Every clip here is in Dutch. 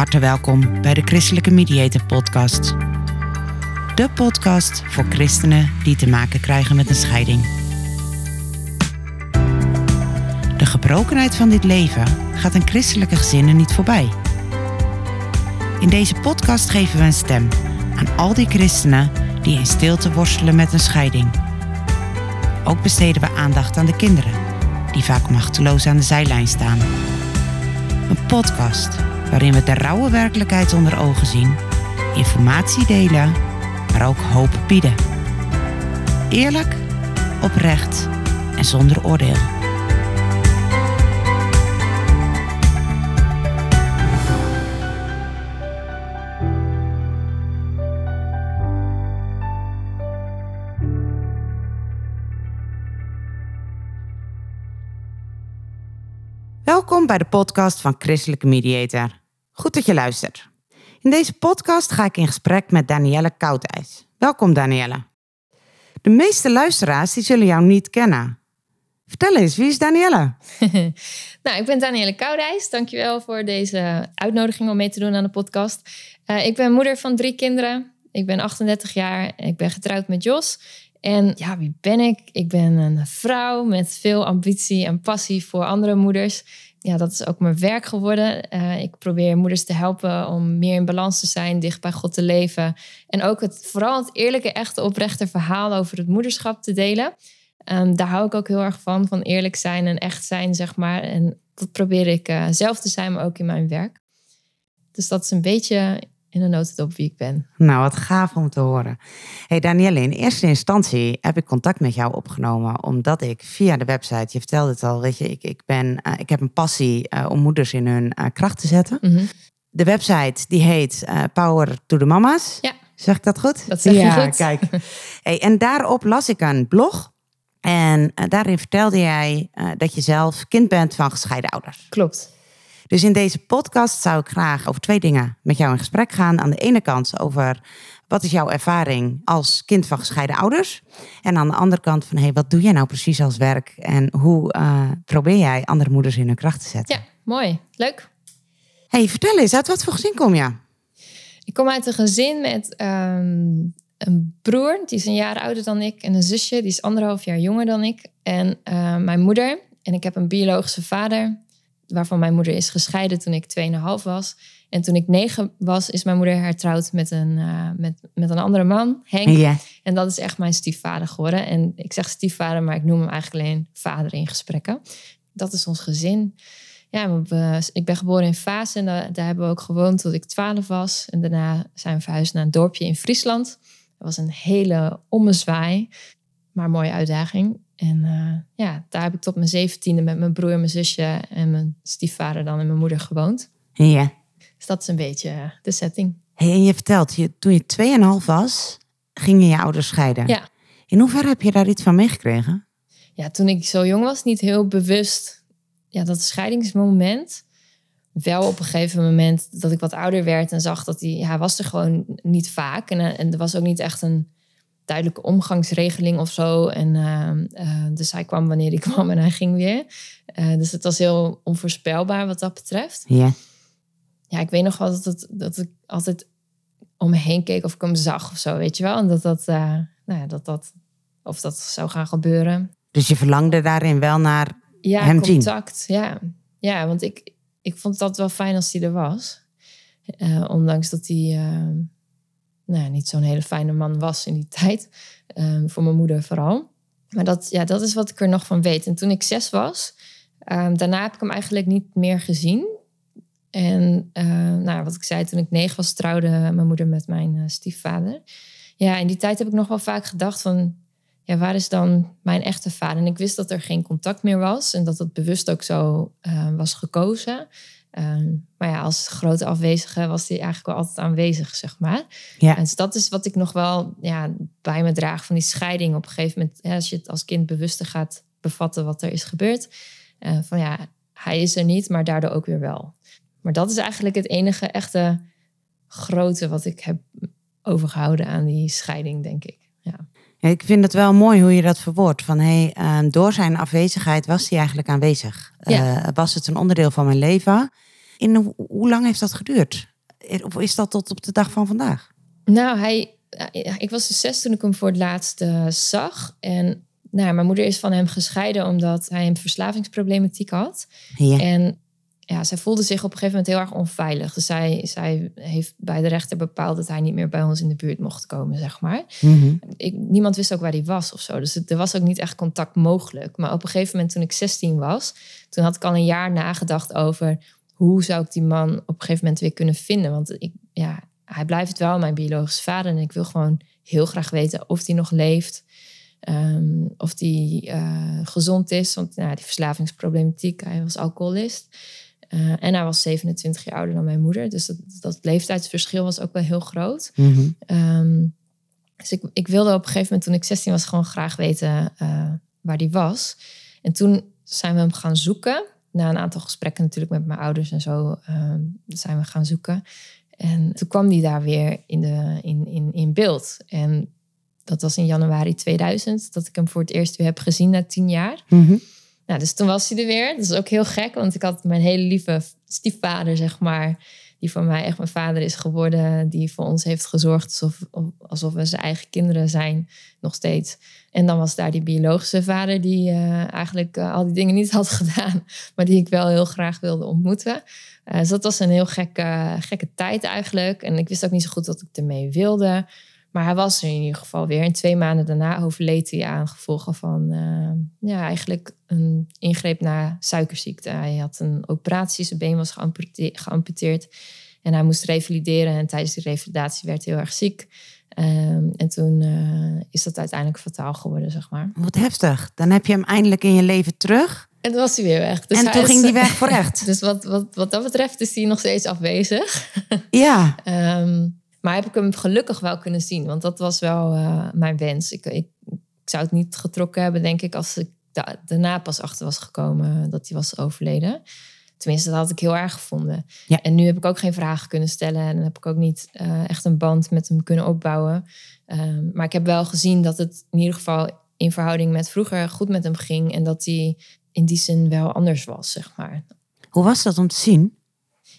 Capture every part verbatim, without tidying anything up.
harte welkom bij de Christelijke Mediator podcast. De podcast voor christenen die te maken krijgen met een scheiding. De gebrokenheid van dit leven gaat aan christelijke gezinnen niet voorbij. In deze podcast geven we een stem aan al die christenen die in stilte worstelen met een scheiding. Ook besteden we aandacht aan de kinderen, die vaak machteloos aan de zijlijn staan. Een podcast waarin we de rauwe werkelijkheid onder ogen zien, informatie delen, maar ook hoop bieden. Eerlijk, oprecht en zonder oordeel. Welkom bij de podcast van Christelijke Mediator. Goed dat je luistert. In deze podcast ga ik in gesprek met Daniëlle Koudijs. Welkom Daniëlle. De meeste luisteraars die zullen jou niet kennen. Vertel eens, wie is Daniëlle? Nou, ik ben Daniëlle Koudijs. Dankjewel voor deze uitnodiging om mee te doen aan de podcast. Uh, ik ben moeder van drie kinderen. Ik ben achtendertig jaar en ik ben getrouwd met Jos. En ja, wie ben ik? Ik ben een vrouw met veel ambitie en passie voor andere moeders. Ja, dat is ook mijn werk geworden. Uh, ik probeer moeders te helpen om meer in balans te zijn, dicht bij God te leven. En ook het, vooral het eerlijke, echte, oprechte verhaal over het moederschap te delen. Um, daar hou ik ook heel erg van, van eerlijk zijn en echt zijn, zeg maar. En dat probeer ik uh, zelf te zijn, maar ook in mijn werk. Dus dat is een beetje in een notendop wie ik ben. Nou, wat gaaf om te horen. Hey Daniëlle, in eerste instantie heb ik contact met jou opgenomen, omdat ik via de website, je vertelde het al, weet je, ik, ik, ben, uh, ik heb een passie uh, om moeders in hun uh, kracht te zetten. Mm-hmm. De website die heet uh, Power to the Mamas. Ja. Zeg ik dat goed? Dat zeg je ja, goed. Kijk. Hey, en daarop las ik een blog. En uh, daarin vertelde jij uh, dat je zelf kind bent van gescheiden ouders. Klopt. Dus in deze podcast zou ik graag over twee dingen met jou in gesprek gaan. Aan de ene kant over wat is jouw ervaring als kind van gescheiden ouders? En aan de andere kant van hey, wat doe jij nou precies als werk? En hoe uh, probeer jij andere moeders in hun kracht te zetten? Ja, mooi. Leuk. Hey, vertel eens, uit wat voor gezin kom je? Ik kom uit een gezin met um, een broer, die is een jaar ouder dan ik. En een zusje, die is anderhalf jaar jonger dan ik. En uh, mijn moeder. En ik heb een biologische vader, waarvan mijn moeder is gescheiden toen ik twee en een half was. En toen ik negen was, is mijn moeder hertrouwd met een, uh, met, met een andere man, Henk. Yeah. En dat is echt mijn stiefvader geworden. En ik zeg stiefvader, maar ik noem hem eigenlijk alleen vader in gesprekken. Dat is ons gezin. Ja, we, ik ben geboren in Faas en daar, daar hebben we ook gewoond tot ik twaalf was. En daarna zijn we verhuisd naar een dorpje in Friesland. Dat was een hele ommezwaai, maar mooie uitdaging. En uh, ja, daar heb ik tot mijn zeventiende met mijn broer, mijn zusje en mijn stiefvader dan en mijn moeder gewoond. Ja. Yeah. Dus dat is een beetje de setting. Hey, en je vertelt, je, toen je twee en een half was, gingen je ouders scheiden. Ja. In hoeverre heb je daar iets van meegekregen? Ja, toen ik zo jong was, niet heel bewust. Ja, dat scheidingsmoment. Wel op een gegeven moment dat ik wat ouder werd en zag dat hij, ja, hij was er gewoon niet vaak. En, en er was ook niet echt een duidelijke omgangsregeling of zo. En, uh, uh, dus hij kwam wanneer hij kwam en hij ging weer. Uh, dus het was heel onvoorspelbaar wat dat betreft. Yeah. Ja, ik weet nog wel dat, het, dat ik altijd om me heen keek of ik hem zag of zo, weet je wel. En dat dat, uh, nou ja, dat, dat of dat zou gaan gebeuren. Dus je verlangde daarin wel naar ja, hem zien? Ja, contact. Ja, want ik, ik vond dat wel fijn als hij er was. Uh, ondanks dat hij Uh, Nou, niet zo'n hele fijne man was in die tijd. Um, voor mijn moeder vooral. Maar dat, ja, dat is wat ik er nog van weet. En toen ik zes was, um, daarna heb ik hem eigenlijk niet meer gezien. En uh, nou, wat ik zei, toen ik negen was, trouwde mijn moeder met mijn uh, stiefvader. Ja, in die tijd heb ik nog wel vaak gedacht van, ja, waar is dan mijn echte vader? En ik wist dat er geen contact meer was. En dat dat bewust ook zo uh, was gekozen. Um, maar ja, als grote afwezige was hij eigenlijk wel altijd aanwezig, zeg maar. Ja. En dus dat is wat ik nog wel ja, bij me draag van die scheiding. Op een gegeven moment, ja, als je het als kind bewuster gaat bevatten wat er is gebeurd. Uh, van ja, hij is er niet, maar daardoor ook weer wel. Maar dat is eigenlijk het enige echte grote wat ik heb overgehouden aan die scheiding, denk ik. Ja. Ja, ik vind het wel mooi hoe je dat verwoordt. Van, hey, uh, door zijn afwezigheid was hij eigenlijk aanwezig. Ja. Uh, was het een onderdeel van mijn leven? In ho- Hoe lang heeft dat geduurd? Of is dat tot op de dag van vandaag? Nou, hij, ik was dus zes toen ik hem voor het laatst uh, zag. En nou, mijn moeder is van hem gescheiden omdat hij een verslavingsproblematiek had. Ja. En ja, zij voelde zich op een gegeven moment heel erg onveilig. Dus zij, zij heeft bij de rechter bepaald dat hij niet meer bij ons in de buurt mocht komen, zeg maar. Mm-hmm. Ik, niemand wist ook waar hij was of zo. Dus het, er was ook niet echt contact mogelijk. Maar op een gegeven moment toen ik zestien was, toen had ik al een jaar nagedacht over hoe zou ik die man op een gegeven moment weer kunnen vinden. Want ik, ja, hij blijft wel mijn biologische vader. En ik wil gewoon heel graag weten of hij nog leeft. Um, of hij uh, gezond is. Want nou, die verslavingsproblematiek, hij was alcoholist. Uh, en hij was zevenentwintig jaar ouder dan mijn moeder. Dus dat, dat leeftijdsverschil was ook wel heel groot. Mm-hmm. Um, dus ik, ik wilde op een gegeven moment, toen ik zestien was, gewoon graag weten uh, waar die was. En toen zijn we hem gaan zoeken. Na een aantal gesprekken natuurlijk met mijn ouders en zo um, zijn we gaan zoeken. En toen kwam die daar weer in, de, in, in, in beeld. En dat was in januari tweeduizend, dat ik hem voor het eerst weer heb gezien na tien jaar. Mm-hmm. Nou, dus toen was hij er weer. Dat is ook heel gek, want ik had mijn hele lieve stiefvader, zeg maar, die voor mij echt mijn vader is geworden, die voor ons heeft gezorgd alsof, alsof we zijn eigen kinderen zijn, nog steeds. En dan was daar die biologische vader die uh, eigenlijk uh, al die dingen niet had gedaan, maar die ik wel heel graag wilde ontmoeten. Uh, dus dat was een heel gekke, gekke tijd eigenlijk. En ik wist ook niet zo goed wat ik ermee wilde. Maar hij was er in ieder geval weer. En twee maanden daarna overleed hij aan gevolgen van uh, ja, eigenlijk een ingreep na suikerziekte. Hij had een operatie, zijn been was geamputeerd. En hij moest revalideren. En tijdens die revalidatie werd hij heel erg ziek. Um, en toen uh, is dat uiteindelijk fataal geworden, zeg maar. Wat heftig. Dan heb je hem eindelijk in je leven terug. En toen was hij weer weg. Dus en toen ging hij weg voor echt. Dus wat, wat, wat dat betreft is hij nog steeds afwezig. Ja. um, Maar heb ik hem gelukkig wel kunnen zien. Want dat was wel uh, mijn wens. Ik, ik, ik zou het niet getrokken hebben, denk ik, als ik da- daarna pas achter was gekomen dat hij was overleden. Tenminste, dat had ik heel erg gevonden. Ja. En nu heb ik ook geen vragen kunnen stellen. En heb ik ook niet uh, echt een band met hem kunnen opbouwen. Um, maar ik heb wel gezien dat het in ieder geval in verhouding met vroeger goed met hem ging. En dat hij in die zin wel anders was, zeg maar. Hoe was dat om te zien?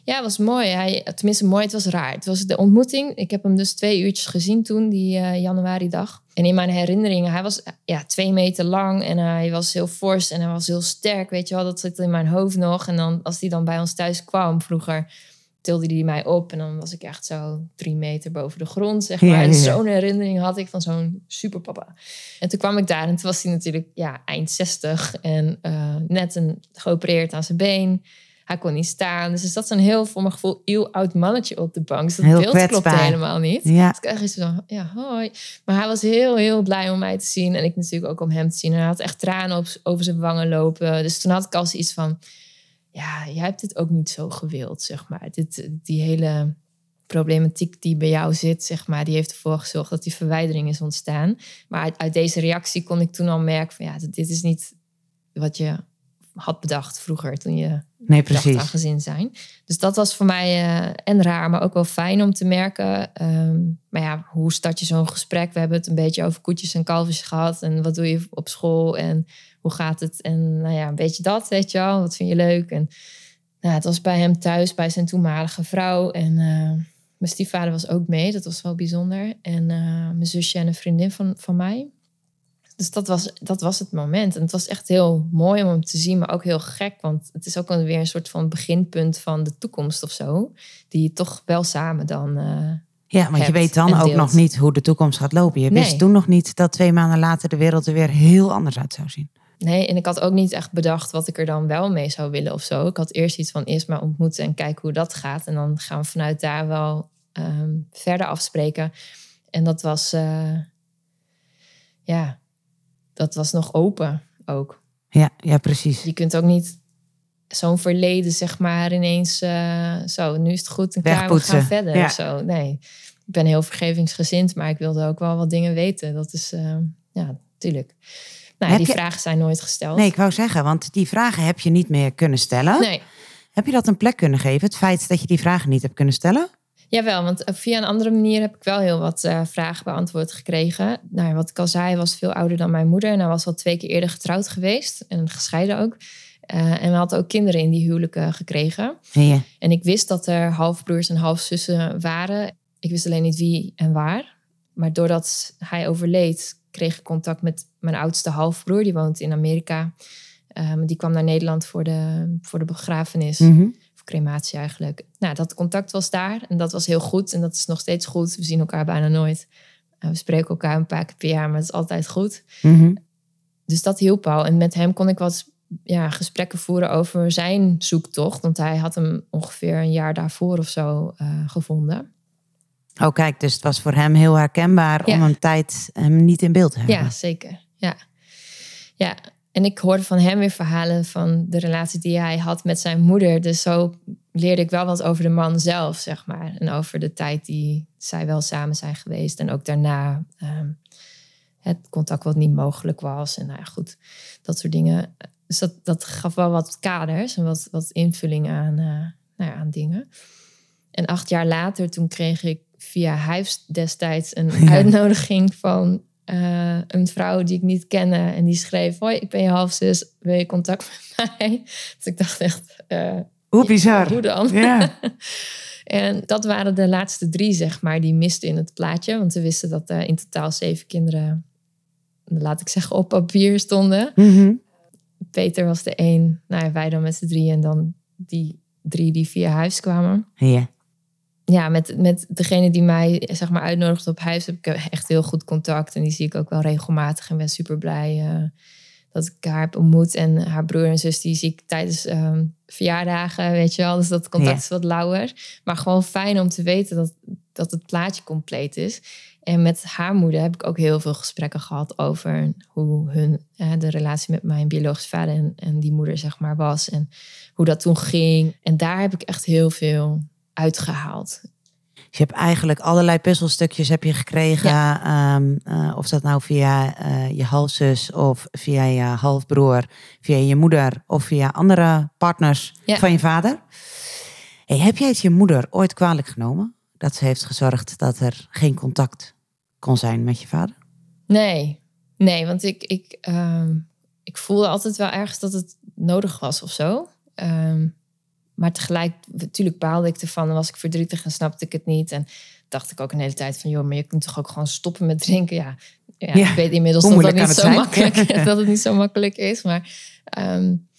Ja, het was mooi. Hij, tenminste mooi, het was raar. Het was de ontmoeting. Ik heb hem dus twee uurtjes gezien toen, die uh, januari-dag. En in mijn herinneringen, hij was ja, twee meter lang. En hij was heel fors en hij was heel sterk. Weet je wel, dat zit in mijn hoofd nog. En dan, als hij dan bij ons thuis kwam vroeger, tilde hij mij op. En dan was ik echt zo drie meter boven de grond, zeg maar. Ja, ja. En zo'n herinnering had ik van zo'n superpapa. En toen kwam ik daar en toen was hij natuurlijk ja, eind zestig. En uh, net een, geopereerd aan zijn been. Hij kon niet staan. Dus er zat zo'n heel, voor mijn gevoel, eeuw oud mannetje op de bank. Dus dat heel beeld kwetsbaar. Klopte helemaal niet. Ja. Dus ik kreeg iets van, ja, hoi. Maar hij was heel, heel blij om mij te zien. En ik natuurlijk ook om hem te zien. En hij had echt tranen op, over zijn wangen lopen. Dus toen had ik al zoiets van, ja, jij hebt dit ook niet zo gewild, zeg maar. Dit, die hele problematiek die bij jou zit, zeg maar, die heeft ervoor gezorgd dat die verwijdering is ontstaan. Maar uit, uit deze reactie kon ik toen al merken van, ja, dit is niet wat je had bedacht vroeger toen je nee, precies. dacht aan gezin zijn. Dus dat was voor mij uh, en raar, maar ook wel fijn om te merken. Um, maar ja, hoe start je zo'n gesprek? We hebben het een beetje over koetjes en kalfjes gehad. En wat doe je op school? En hoe gaat het? En nou ja, een beetje dat, weet je wel. Wat vind je leuk? En nou, het was bij hem thuis, bij zijn toenmalige vrouw. En uh, mijn stiefvader was ook mee. Dat was wel bijzonder. En uh, mijn zusje en een vriendin van, van mij. Dus dat was, dat was het moment. En het was echt heel mooi om hem te zien, maar ook heel gek. Want het is ook weer een soort van beginpunt van de toekomst of zo. Die je toch wel samen dan uh, ja, want je weet dan ook deelt. Nog niet hoe de toekomst gaat lopen. Je nee. wist toen nog niet dat twee maanden later de wereld er weer heel anders uit zou zien. Nee, en ik had ook niet echt bedacht wat ik er dan wel mee zou willen of zo. Ik had eerst iets van eerst maar ontmoeten en kijken hoe dat gaat. En dan gaan we vanuit daar wel um, verder afspreken. En dat was... Uh, ja... Dat was nog open ook. Ja, ja, precies. Je kunt ook niet zo'n verleden, zeg maar, ineens uh, zo, nu is het goed en klaar, we gaan verder. Ja. Of zo. Nee, ik ben heel vergevingsgezind, maar ik wilde ook wel wat dingen weten. Dat is, uh, ja, natuurlijk. Nou, die je... vragen zijn nooit gesteld. Nee, ik wou zeggen, want die vragen heb je niet meer kunnen stellen. Nee. Heb je dat een plek kunnen geven, het feit dat je die vragen niet hebt kunnen stellen? Jawel, want via een andere manier heb ik wel heel wat uh, vragen beantwoord gekregen. Nou, wat ik al zei, hij was veel ouder dan mijn moeder. En hij was al twee keer eerder getrouwd geweest. En gescheiden ook. Uh, en we hadden ook kinderen in die huwelijken gekregen. Ja. En ik wist dat er halfbroers en halfzussen waren. Ik wist alleen niet wie en waar. Maar doordat hij overleed, kreeg ik contact met mijn oudste halfbroer. Die woont in Amerika. Um, die kwam naar Nederland voor de, voor de begrafenis. Mm-hmm. Of crematie eigenlijk. Nou, dat contact was daar. En dat was heel goed. En dat is nog steeds goed. We zien elkaar bijna nooit. Uh, we spreken elkaar een paar keer per jaar. Maar het is altijd goed. Mm-hmm. Dus dat hielp al. En met hem kon ik wat... Ja, gesprekken voeren over zijn zoektocht. Want hij had hem ongeveer een jaar daarvoor of zo uh, gevonden. Oh kijk, dus het was voor hem heel herkenbaar... Ja. Om een tijd hem niet in beeld te hebben. Ja, zeker. Ja. Ja. En ik hoorde van hem weer verhalen van de relatie die hij had met zijn moeder. Dus zo leerde ik wel wat over de man zelf, zeg maar. En over de tijd die zij wel samen zijn geweest. En ook daarna... Um, het contact wat niet mogelijk was. En nou ja, goed, dat soort dingen... Dus dat, dat gaf wel wat kaders en wat, wat invulling aan, uh, nou ja, aan dingen. En acht jaar later, toen kreeg ik via Hives destijds een ja. uitnodiging van uh, een vrouw die ik niet kende. En die schreef, hoi, ik ben je halfzus, wil je contact met mij? Dus ik dacht echt, uh, hoe bizar. Ja, hoe dan? Ja. En dat waren de laatste drie, zeg maar, die misten in het plaatje. Want ze wisten dat uh, in totaal zeven kinderen, laat ik zeggen, op papier stonden. Mm-hmm. Peter was de één, nou ja, wij dan met z'n drieën en dan die drie die via Hives kwamen. Ja. Ja, met, met degene die mij zeg maar uitnodigde op Hives heb ik echt heel goed contact. En die zie ik ook wel regelmatig en ben super blij uh, dat ik haar heb ontmoet. En haar broer en zus die zie ik tijdens uh, verjaardagen, weet je wel. Dus dat contact ja. is wat lauwer. Maar gewoon fijn om te weten dat, dat het plaatje compleet is. En met haar moeder heb ik ook heel veel gesprekken gehad over hoe hun, ja, de relatie met mijn biologische vader en, en die moeder zeg maar was. En hoe dat toen ging. En daar heb ik echt heel veel uitgehaald. Dus je hebt eigenlijk allerlei puzzelstukjes heb je gekregen. Ja. Um, uh, of dat nou via uh, je halfzus of via je halfbroer, via je moeder of via andere partners ja. van je vader. Hey, heb jij het je moeder ooit kwalijk genomen? Dat ze heeft gezorgd dat er geen contact kon zijn met je vader? Nee, nee, want ik, ik, uh, ik voelde altijd wel ergens dat het nodig was of zo. Um, maar tegelijk, natuurlijk baalde ik ervan en was ik verdrietig en snapte ik het niet. En dacht ik ook een hele tijd van, joh, maar je kunt toch ook gewoon stoppen met drinken? Ja, ja, ja ik weet inmiddels dat dat niet zo makkelijk, dat het niet zo makkelijk is, maar... Um,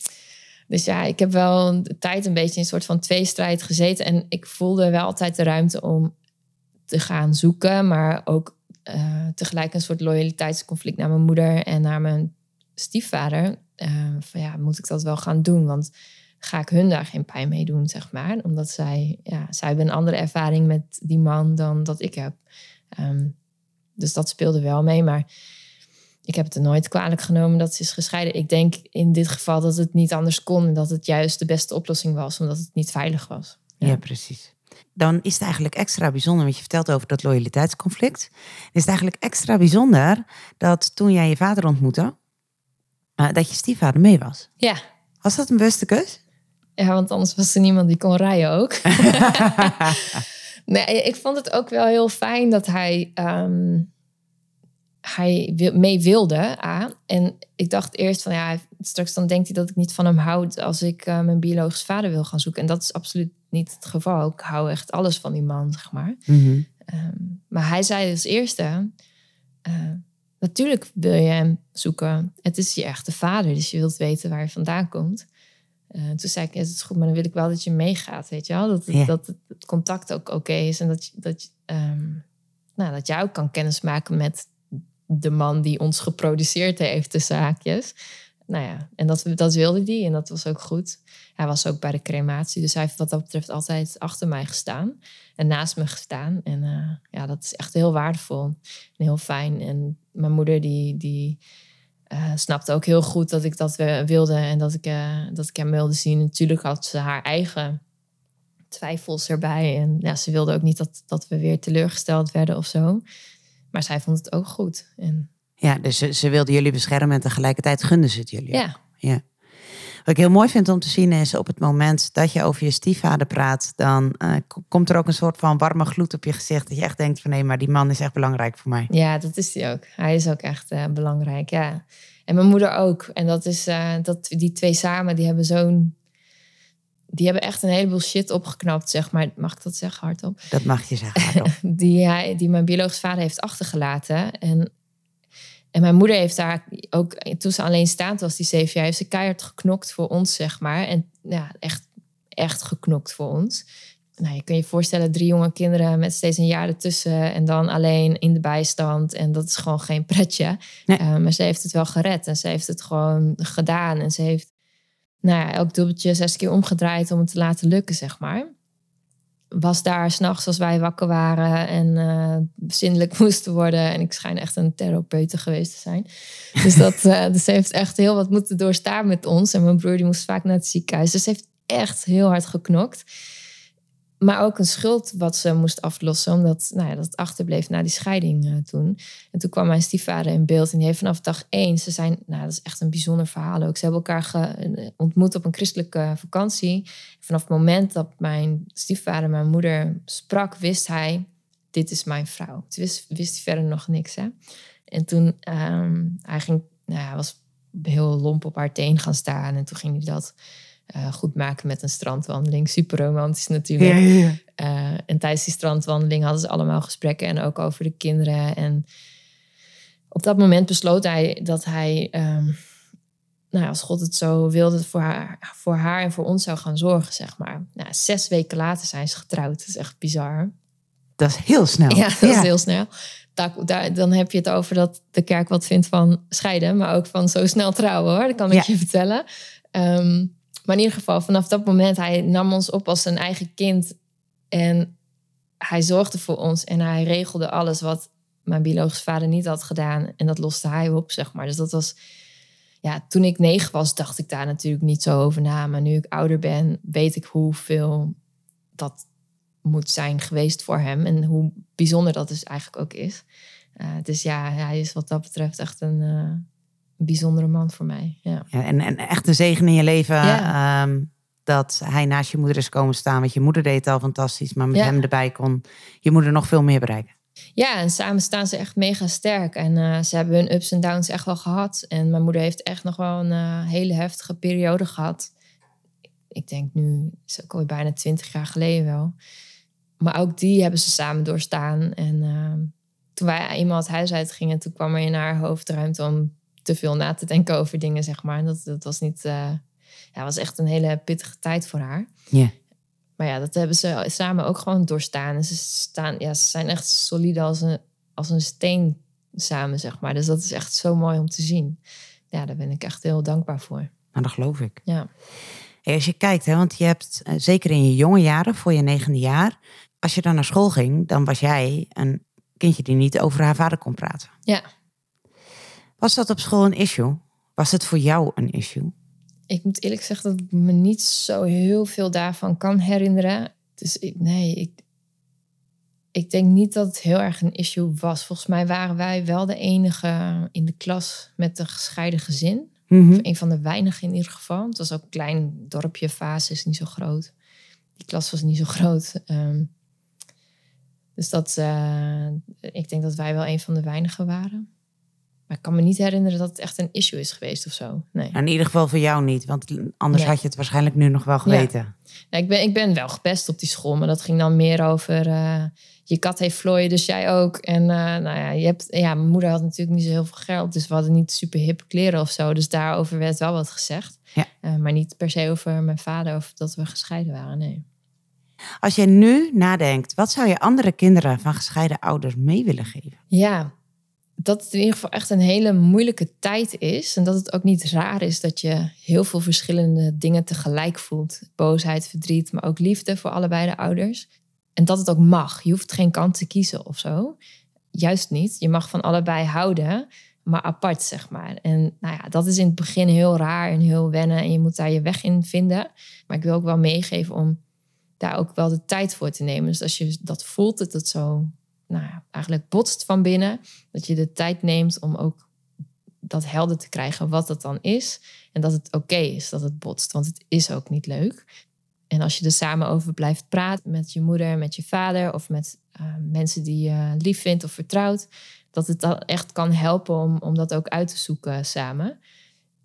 Dus ja, ik heb wel de tijd een beetje in een soort van tweestrijd gezeten. En ik voelde wel altijd de ruimte om te gaan zoeken. Maar ook uh, tegelijk een soort loyaliteitsconflict naar mijn moeder en naar mijn stiefvader. Uh, van ja, moet ik dat wel gaan doen? Want ga ik hun daar geen pijn mee doen, zeg maar. Omdat zij, ja, zij hebben een andere ervaring met die man dan dat ik heb. Um, dus dat speelde wel mee, maar... Ik heb het er nooit kwalijk genomen dat ze is gescheiden. Ik denk in dit geval dat het niet anders kon. En dat het juist de beste oplossing was. Omdat het niet veilig was. Ja, ja precies. Dan is het eigenlijk extra bijzonder. Want je vertelt over dat loyaliteitsconflict. Dan is het eigenlijk extra bijzonder dat toen jij je vader ontmoette. Uh, dat je stiefvader mee was. Ja. Was dat een bewuste keus? Ja, want anders was er niemand die kon rijden ook. Nee, ik vond het ook wel heel fijn dat hij... Um, hij mee wilde, ah. En ik dacht eerst van, ja, straks dan denkt hij dat ik niet van hem houd als ik uh, mijn biologische vader wil gaan zoeken. En dat is absoluut niet het geval. Ik hou echt alles van die man, zeg maar. Mm-hmm. Um, maar hij zei als eerste, uh, natuurlijk wil je hem zoeken. Het is je echte vader, dus je wilt weten waar hij vandaan komt. Uh, toen zei ik, ja, dat is goed, maar dan wil ik wel dat je meegaat, weet je wel. Dat, yeah. dat het contact ook oké okay is en dat, dat, um, nou, dat jij ook kan kennismaken met... de man die ons geproduceerd heeft, de zaakjes. Nou ja, en dat, dat wilde hij en dat was ook goed. Hij was ook bij de crematie, dus hij heeft wat dat betreft altijd achter mij gestaan. En naast me gestaan. En uh, ja, dat is echt heel waardevol en heel fijn. En mijn moeder die, die uh, snapte ook heel goed dat ik dat wilde. En dat ik, uh, dat ik hem wilde zien. Natuurlijk had ze haar eigen twijfels erbij. En ja, ze wilde ook niet dat, dat we weer teleurgesteld werden of zo. Maar zij vond het ook goed. En... Ja, dus ze, ze wilden jullie beschermen en tegelijkertijd gunden ze het jullie. Ja. ja. Wat ik heel mooi vind om te zien is op het moment dat je over je stiefvader praat... dan uh, komt er ook een soort van warme gloed op je gezicht. Dat je echt denkt van nee, maar die man is echt belangrijk voor mij. Ja, dat is hij ook. Hij is ook echt uh, belangrijk, ja. En mijn moeder ook. En dat is, uh, dat, die twee samen, die hebben zo'n... Die hebben echt een heleboel shit opgeknapt, zeg maar. Mag ik dat zeggen hardop? Dat mag je zeggen hardop. die, hij, die mijn biologische vader heeft achtergelaten. En, en mijn moeder heeft daar ook... Toen ze alleenstaand was, die zeven jaar... heeft ze keihard geknokt voor ons, zeg maar. En ja, echt, echt geknokt voor ons. Nou, je kunt je voorstellen, drie jonge kinderen met steeds een jaar ertussen... en dan alleen in de bijstand. En dat is gewoon geen pretje. Nee. Uh, maar ze heeft het wel gered. En ze heeft het gewoon gedaan. En ze heeft... Nou ja, elk dubbeltje zes keer omgedraaid om het te laten lukken, zeg maar. Was daar 's nachts als wij wakker waren en uh, zindelijk moesten worden. En ik schijn echt een therapeute geweest te zijn. Dus, dat, uh, dus ze heeft echt heel wat moeten doorstaan met ons. En mijn broer die moest vaak naar het ziekenhuis. Dus ze heeft echt heel hard geknokt. Maar ook een schuld wat ze moest aflossen. Omdat nou ja, dat achterbleef na die scheiding uh, toen. En toen kwam mijn stiefvader in beeld. En die heeft vanaf dag één... Ze zijn, nou, dat is echt een bijzonder verhaal ook. Ze hebben elkaar ge- ontmoet op een christelijke vakantie. Vanaf het moment dat mijn stiefvader mijn moeder sprak... wist hij, dit is mijn vrouw. Toen wist, wist hij verder nog niks. Hè? En toen um, hij ging, nou, hij was heel lomp op haar teen gaan staan. En toen ging hij dat... Uh, goed maken met een strandwandeling. Super romantisch natuurlijk. Ja, ja, ja. Uh, en tijdens die strandwandeling hadden ze allemaal gesprekken. En ook over de kinderen. En op dat moment besloot hij dat hij... Um, nou, als God het zo wilde, voor haar, voor haar en voor ons zou gaan zorgen, zeg maar. Nou, zes weken later zijn ze getrouwd. Dat is echt bizar. Dat is heel snel. Ja, dat ja. is heel snel. Daar, daar, dan heb je het over dat de kerk wat vindt van scheiden. Maar ook van zo snel trouwen, hoor. Dat kan ik ja. je vertellen. Um, Maar in ieder geval, vanaf dat moment, hij nam ons op als zijn eigen kind. En hij zorgde voor ons. En hij regelde alles wat mijn biologische vader niet had gedaan. En dat loste hij op, zeg maar. Dus dat was... Ja, toen ik negen was, dacht ik daar natuurlijk niet zo over na. Maar nu ik ouder ben, weet ik hoeveel dat moet zijn geweest voor hem. En hoe bijzonder dat dus eigenlijk ook is. Uh, dus ja, hij is wat dat betreft echt een... Uh, bijzondere man voor mij. Ja. Ja, en, en echt een zegen in je leven. Ja. Um, dat hij naast je moeder is komen staan. Want je moeder deed het al fantastisch. Maar met ja. hem erbij kon je moeder nog veel meer bereiken. Ja, en samen staan ze echt mega sterk. En uh, ze hebben hun ups en downs echt wel gehad. En mijn moeder heeft echt nog wel een uh, hele heftige periode gehad. Ik denk nu, is ook al bijna twintig jaar geleden wel. Maar ook die hebben ze samen doorstaan. En uh, toen wij eenmaal het huis uit gingen, toen kwam er in haar hoofd ruimte om te veel na te denken over dingen, zeg maar. Dat, dat was niet... Uh, ja, was echt een hele pittige tijd voor haar. Yeah. Maar ja, dat hebben ze samen ook gewoon doorstaan. En ze, staan, ja, ze zijn echt solide als een, als een steen samen, zeg maar. Dus dat is echt zo mooi om te zien. Ja, daar ben ik echt heel dankbaar voor. Nou, dat geloof ik. Ja. Hey, als je kijkt, hè, want je hebt, zeker in je jonge jaren, voor je negende jaar... Als je dan naar school ging, dan was jij een kindje die niet over haar vader kon praten. Ja. Was dat op school een issue? Was het voor jou een issue? Ik moet eerlijk zeggen dat ik me niet zo heel veel daarvan kan herinneren. Dus ik, nee, ik, ik denk niet dat het heel erg een issue was. Volgens mij waren wij wel de enige in de klas met een gescheiden gezin. Mm-hmm. Of een van de weinigen in ieder geval. Het was ook een klein dorpje, Faas is niet zo groot. Die klas was niet zo groot. Um, dus dat, uh, ik denk dat wij wel een van de weinigen waren. Maar ik kan me niet herinneren dat het echt een issue is geweest of zo. Nee. In ieder geval voor jou niet. Want anders ja. had je het waarschijnlijk nu nog wel geweten. Ja. Nou, ik, ben, ik ben wel gepest op die school. Maar dat ging dan meer over... Uh, je kat heeft vlooien, dus jij ook. En uh, nou ja, je hebt, ja, mijn moeder had natuurlijk niet zo heel veel geld. Dus we hadden niet super hippe kleren of zo. Dus daarover werd wel wat gezegd. Ja. Uh, maar niet per se over mijn vader of dat we gescheiden waren, nee. Als je nu nadenkt... Wat zou je andere kinderen van gescheiden ouders mee willen geven? Ja... Dat het in ieder geval echt een hele moeilijke tijd is. En dat het ook niet raar is dat je heel veel verschillende dingen tegelijk voelt. Boosheid, verdriet, maar ook liefde voor allebei de ouders. En dat het ook mag. Je hoeft geen kant te kiezen of zo. Juist niet. Je mag van allebei houden, maar apart, zeg maar. En nou ja, dat is in het begin heel raar en heel wennen. En je moet daar je weg in vinden. Maar ik wil ook wel meegeven om daar ook wel de tijd voor te nemen. Dus als je dat voelt, dat het zo... Nou ja, eigenlijk botst van binnen. Dat je de tijd neemt om ook dat helder te krijgen wat dat dan is. En dat het oké okay is dat het botst. Want het is ook niet leuk. En als je er samen over blijft praten met je moeder, met je vader... of met uh, mensen die je lief vindt of vertrouwt... dat het dan echt kan helpen om, om dat ook uit te zoeken samen.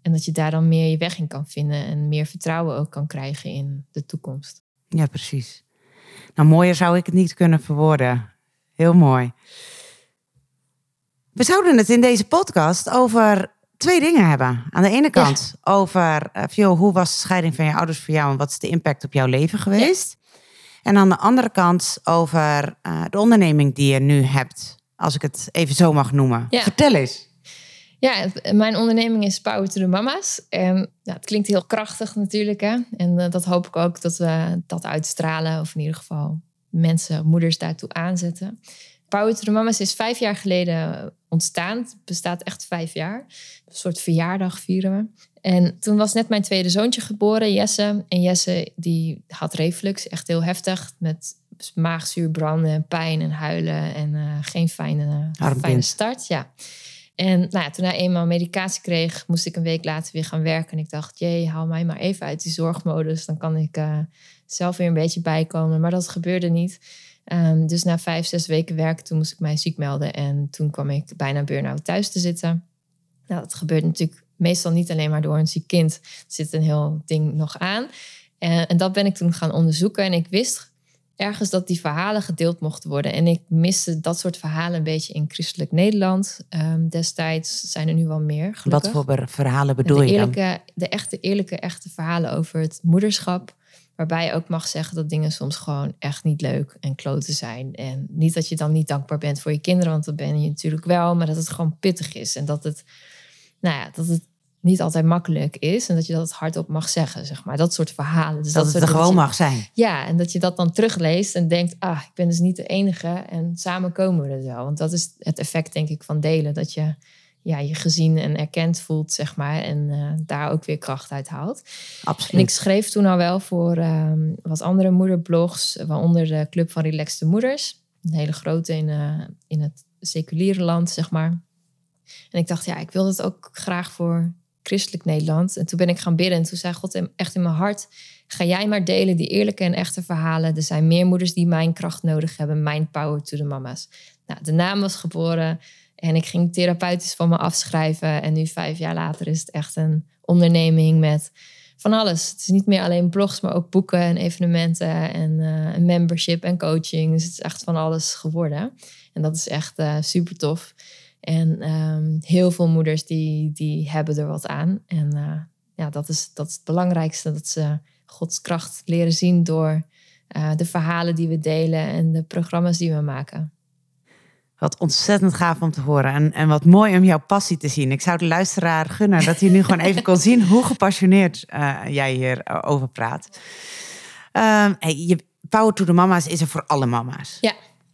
En dat je daar dan meer je weg in kan vinden en meer vertrouwen ook kan krijgen in de toekomst. Ja, precies. Nou, mooier zou ik het niet kunnen verwoorden. Heel mooi. We zouden het in deze podcast over twee dingen hebben. Aan de ene kant ja. over uh, joh, hoe was de scheiding van je ouders voor jou en wat is de impact op jouw leven geweest? Ja. En aan de andere kant over uh, de onderneming die je nu hebt. Als ik het even zo mag noemen. Ja. Vertel eens. Ja, mijn onderneming is Power to the Mamas. En, nou, het klinkt heel krachtig natuurlijk. Hè? En uh, dat hoop ik ook dat we dat uitstralen. Of in ieder geval mensen, moeders daartoe aanzetten. Power to the Mamas is vijf jaar geleden ontstaan. Het bestaat echt vijf jaar. Een soort verjaardag vieren we. En toen was net mijn tweede zoontje geboren, Jesse. En Jesse die had reflux, echt heel heftig. Met maagzuurbranden en pijn en huilen. En uh, geen fijne, fijne start. Ja. En nou ja, toen hij eenmaal medicatie kreeg, moest ik een week later weer gaan werken. En ik dacht, jee, haal mij maar even uit die zorgmodus. Dan kan ik uh, zelf weer een beetje bijkomen. Maar dat gebeurde niet. Um, dus na vijf, zes weken werk, toen moest ik mij ziek melden. En toen kwam ik bijna burn-out thuis te zitten. Nou, dat gebeurt natuurlijk meestal niet alleen maar door een ziek kind. Er zit een heel ding nog aan. En, en dat ben ik toen gaan onderzoeken. En ik wist ergens dat die verhalen gedeeld mochten worden. En ik miste dat soort verhalen een beetje in christelijk Nederland. Um, destijds zijn er nu wel meer, gelukkig. Wat voor verhalen bedoel je dan? De echte, eerlijke, echte verhalen over het moederschap. Waarbij je ook mag zeggen dat dingen soms gewoon echt niet leuk en kloten zijn. En niet dat je dan niet dankbaar bent voor je kinderen, want dat ben je natuurlijk wel. Maar dat het gewoon pittig is en dat het, nou ja, dat het niet altijd makkelijk is. En dat je dat hardop mag zeggen, zeg maar. Dat soort verhalen. Dus dat, dat het soort er gewoon je, mag zijn. Ja, en dat je dat dan terugleest en denkt, ah, ik ben dus niet de enige. En samen komen we er wel. Want dat is het effect, denk ik, van delen. Dat je ja, je gezien en erkend voelt, zeg maar. En uh, daar ook weer kracht uit haalt. Absoluut. En ik schreef toen al wel voor uh, wat andere moederblogs. Waaronder de Club van relaxte Moeders. Een hele grote in, uh, in het seculiere land, zeg maar. En ik dacht, ja, ik wil dat ook graag voor christelijk Nederland. En toen ben ik gaan bidden. En toen zei God echt in mijn hart, ga jij maar delen die eerlijke en echte verhalen. Er zijn meer moeders die mijn kracht nodig hebben. Mijn Power to the Mamas. Nou, de naam was geboren. En ik ging therapeutisch van me afschrijven. En nu vijf jaar later is het echt een onderneming met van alles. Het is niet meer alleen blogs, maar ook boeken en evenementen. En uh, membership en coaching. Dus het is echt van alles geworden. En dat is echt uh, super tof. En um, heel veel moeders die, die hebben er wat aan. En uh, ja, dat is, dat is het belangrijkste. Dat ze Gods kracht leren zien door uh, de verhalen die we delen en de programma's die we maken. Wat ontzettend gaaf om te horen. En, en wat mooi om jouw passie te zien. Ik zou de luisteraar gunnen dat hij nu gewoon even kon zien hoe gepassioneerd uh, jij hierover praat. Um, hey, je, Power to the Mamas is er voor alle mama's. Ja.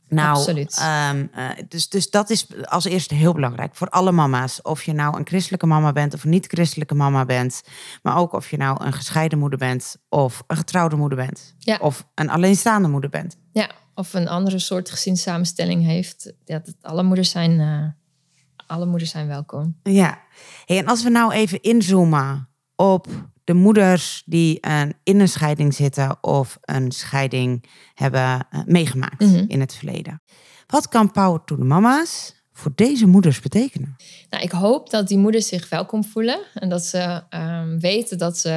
Nou, absoluut. Um, uh, dus, dus dat is als eerste heel belangrijk voor alle mama's. Of je nou een christelijke mama bent of een niet-christelijke mama bent. Maar ook of je nou een gescheiden moeder bent of een getrouwde moeder bent. Ja. Of een alleenstaande moeder bent. Ja, of een andere soort gezinssamenstelling heeft. Ja, dat alle moeders zijn, uh, alle moeders zijn welkom. Ja, hey, en als we nou even inzoomen op de moeders die in een scheiding zitten of een scheiding hebben meegemaakt mm-hmm. in het verleden. Wat kan Power to the Mamas voor deze moeders betekenen? Nou, ik hoop dat die moeders zich welkom voelen. En dat ze um, weten dat ze,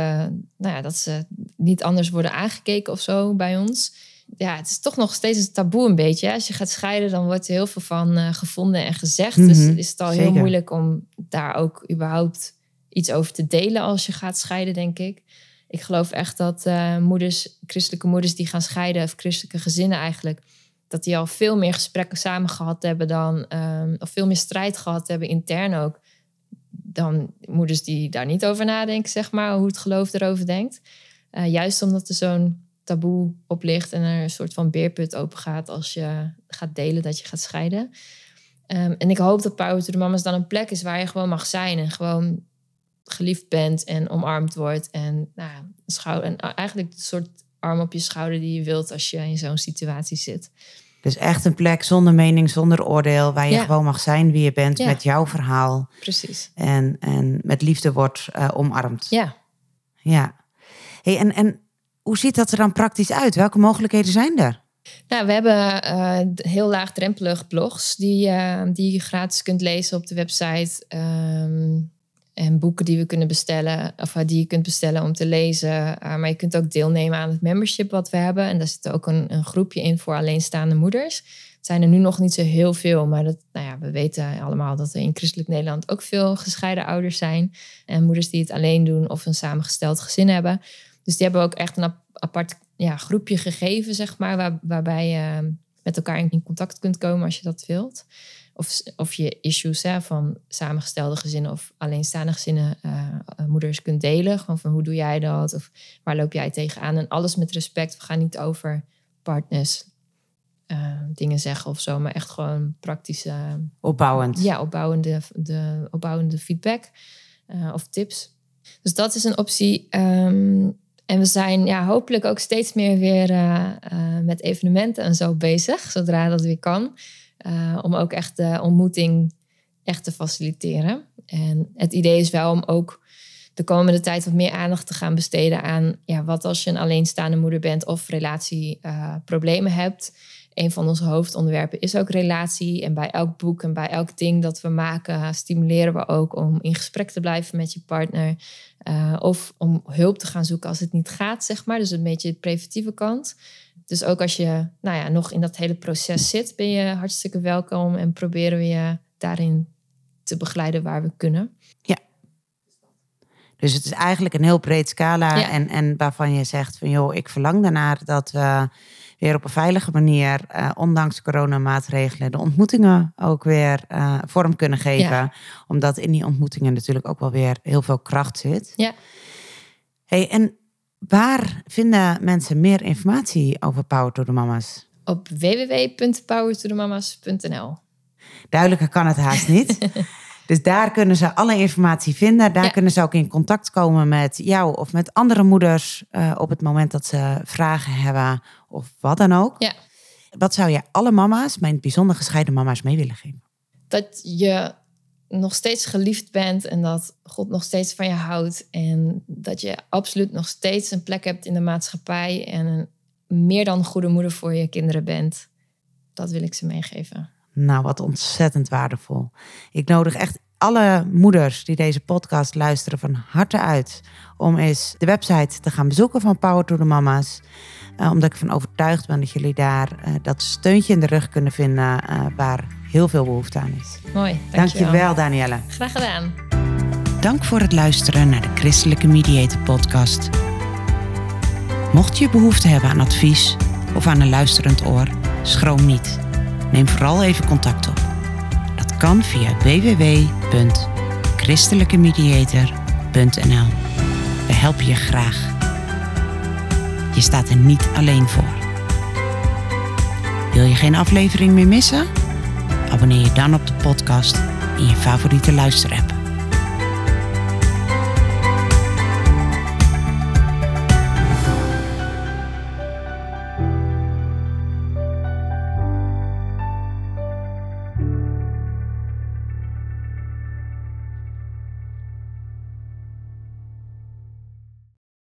nou ja, dat ze niet anders worden aangekeken of zo bij ons. Ja, het is toch nog steeds een taboe een beetje. Hè? Als je gaat scheiden, dan wordt er heel veel van uh, gevonden en gezegd. Mm-hmm, dus het is al zeker. Heel moeilijk om daar ook überhaupt iets over te delen als je gaat scheiden, denk ik. Ik geloof echt dat uh, moeders, christelijke moeders die gaan scheiden, of christelijke gezinnen eigenlijk, dat die al veel meer gesprekken samen gehad hebben dan, um, of veel meer strijd gehad hebben, intern ook, dan moeders die daar niet over nadenken, zeg maar, hoe het geloof erover denkt. Uh, juist omdat er zo'n taboe op ligt en er een soort van beerput open gaat als je gaat delen dat je gaat scheiden. Um, en ik hoop dat Power to the Mamas dan een plek is waar je gewoon mag zijn en gewoon geliefd bent en omarmd wordt. En, nou, schouder, en eigenlijk het soort arm op je schouder die je wilt als je in zo'n situatie zit. Dus echt een plek zonder mening, zonder oordeel, waar je ja. gewoon mag zijn wie je bent ja. met jouw verhaal. Precies. En, en met liefde wordt uh, omarmd. Ja. Ja. Hey, en, en hoe ziet dat er dan praktisch uit? Welke mogelijkheden zijn er? Nou, we hebben uh, heel laagdrempelig blogs die, uh, die je gratis kunt lezen op de website. Um, en boeken die we kunnen bestellen, of die je kunt bestellen om te lezen. Uh, maar je kunt ook deelnemen aan het membership wat we hebben. En daar zit ook een, een groepje in voor alleenstaande moeders. Het zijn er nu nog niet zo heel veel, maar dat, nou ja, we weten allemaal dat er in christelijk Nederland ook veel gescheiden ouders zijn. En moeders die het alleen doen of een samengesteld gezin hebben. Dus die hebben ook echt een apart ja, groepje gegeven, zeg maar, waar, waarbij je met elkaar in contact kunt komen als je dat wilt. Of, of je issues hè, van samengestelde gezinnen of alleenstaande gezinnen uh, moeders kunt delen. Gewoon van hoe doe jij dat? Of waar loop jij tegenaan? En alles met respect. We gaan niet over partners uh, dingen zeggen of zo. Maar echt gewoon praktische... Uh, opbouwend. Ja, opbouwende, de, opbouwende feedback uh, of tips. Dus dat is een optie. Um, en we zijn ja, hopelijk ook steeds meer weer uh, uh, met evenementen en zo bezig. Zodra dat weer kan. Uh, om ook echt de ontmoeting echt te faciliteren. En het idee is wel om ook de komende tijd wat meer aandacht te gaan besteden aan... ja, wat als je een alleenstaande moeder bent of relatieproblemen uh, hebt. Een van onze hoofdonderwerpen is ook relatie. En bij elk boek en bij elk ding dat we maken... stimuleren we ook om in gesprek te blijven met je partner. Uh, of om hulp te gaan zoeken als het niet gaat, zeg maar. Dus een beetje de preventieve kant... Dus ook als je nou ja, nog in dat hele proces zit, ben je hartstikke welkom. En proberen we je daarin te begeleiden waar we kunnen. Ja. Dus het is eigenlijk een heel breed scala. Ja. En, en waarvan je zegt van joh, ik verlang daarnaar dat we weer op een veilige manier, uh, ondanks coronamaatregelen, de ontmoetingen ook weer uh, vorm kunnen geven. Ja. Omdat in die ontmoetingen natuurlijk ook wel weer heel veel kracht zit. Ja. Hey, en... Waar vinden mensen meer informatie over Power to the Mamas? Op w w w punt power to the mamas punt n l. Duidelijker kan het haast niet. Dus daar kunnen ze alle informatie vinden. Daar ja. kunnen ze ook in contact komen met jou of met andere moeders... Uh, op het moment dat ze vragen hebben of wat dan ook. Ja. Wat zou je alle mama's, maar in het bijzonder gescheiden mama's, mee willen geven? Dat je... nog steeds geliefd bent en dat God nog steeds van je houdt. En dat je absoluut nog steeds een plek hebt in de maatschappij. En een meer dan goede moeder voor je kinderen bent. Dat wil ik ze meegeven. Nou, wat ontzettend waardevol. Ik nodig echt alle moeders die deze podcast luisteren van harte uit... om eens de website te gaan bezoeken van Power to the Mamas... Uh, omdat ik ervan overtuigd ben dat jullie daar uh, dat steuntje in de rug kunnen vinden... Uh, waar heel veel behoefte aan is. Mooi, dank je wel, Daniëlle. Graag gedaan. Dank voor het luisteren naar de Christelijke Mediator podcast. Mocht je behoefte hebben aan advies of aan een luisterend oor... schroom niet. Neem vooral even contact op. Dat kan via w w w punt christelijke mediator punt n l. We helpen je graag. Je staat er niet alleen voor. Wil je geen aflevering meer missen? Abonneer je dan op de podcast in je favoriete luisterapp.